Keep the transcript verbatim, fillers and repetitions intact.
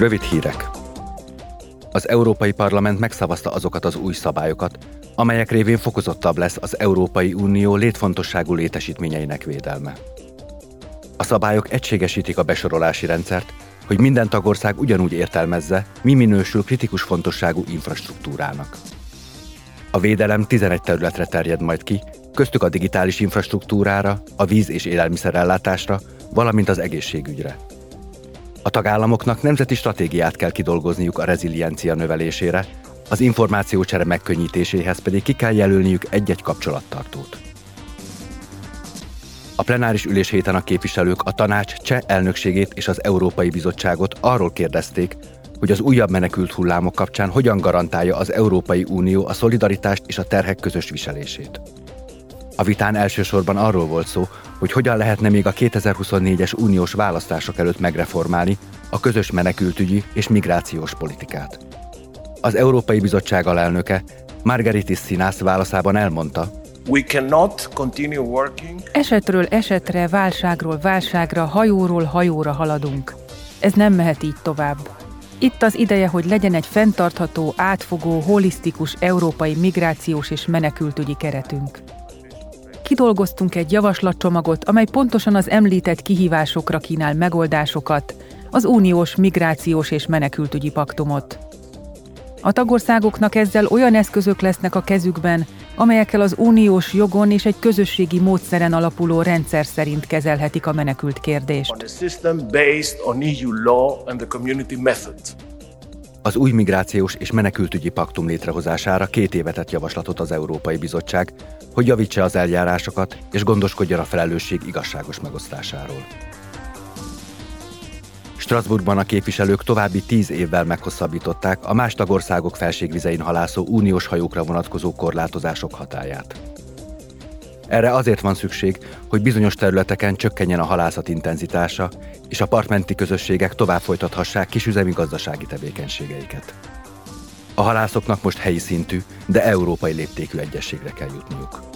Rövid hírek. Az Európai Parlament megszavazta azokat az új szabályokat, amelyek révén fokozottabb lesz az Európai Unió létfontosságú létesítményeinek védelme. A szabályok egységesítik a besorolási rendszert, hogy minden tagország ugyanúgy értelmezze, mi minősül kritikus fontosságú infrastruktúrának. A védelem tizenegy területre terjed majd ki, köztük a digitális infrastruktúrára, a víz- és élelmiszerellátásra, valamint az egészségügyre. A tagállamoknak nemzeti stratégiát kell kidolgozniuk a reziliencia növelésére, az információcsere megkönnyítéséhez pedig ki kell jelölniük egy-egy kapcsolattartót. A plenáris ülés héten a képviselők a tanács cseh elnökségét és az Európai Bizottságot arról kérdezték, hogy az újabb menekült hullámok kapcsán hogyan garantálja az Európai Unió a szolidaritást és a terhek közös viselését. A vitán elsősorban arról volt szó, hogy hogyan lehetne még a kétezer-huszonnégyes uniós választások előtt megreformálni a közös menekültügyi és migrációs politikát. Az Európai Bizottság alelnöke, Margaritis Sinás válaszában elmondta, We cannot continue working. Esetről esetre, válságról válságra, hajóról hajóra haladunk. Ez nem mehet így tovább. Itt az ideje, hogy legyen egy fenntartható, átfogó, holisztikus európai migrációs és menekültügyi keretünk. Kidolgoztunk egy javaslatcsomagot, amely pontosan az említett kihívásokra kínál megoldásokat, az uniós migrációs és menekültügyi paktumot. A tagországoknak ezzel olyan eszközök lesznek a kezükben, amelyekkel az uniós jogon és egy közösségi módszeren alapuló rendszer szerint kezelhetik a menekült kérdést. Az új migrációs és menekültügyi paktum létrehozására két éve tett javaslatot az Európai Bizottság, hogy javítsa az eljárásokat és gondoskodjon a felelősség igazságos megosztásáról. Strasbourgban a képviselők további tíz évvel meghosszabbították a más tagországok felségvizein halászó uniós hajókra vonatkozó korlátozások hatályát. Erre azért van szükség, hogy bizonyos területeken csökkenjen a halászat intenzitása, és a partmenti közösségek tovább folytathassák kisüzemi gazdasági tevékenységeiket. A halászoknak most helyi szintű, de európai léptékű egyezségre kell jutniuk.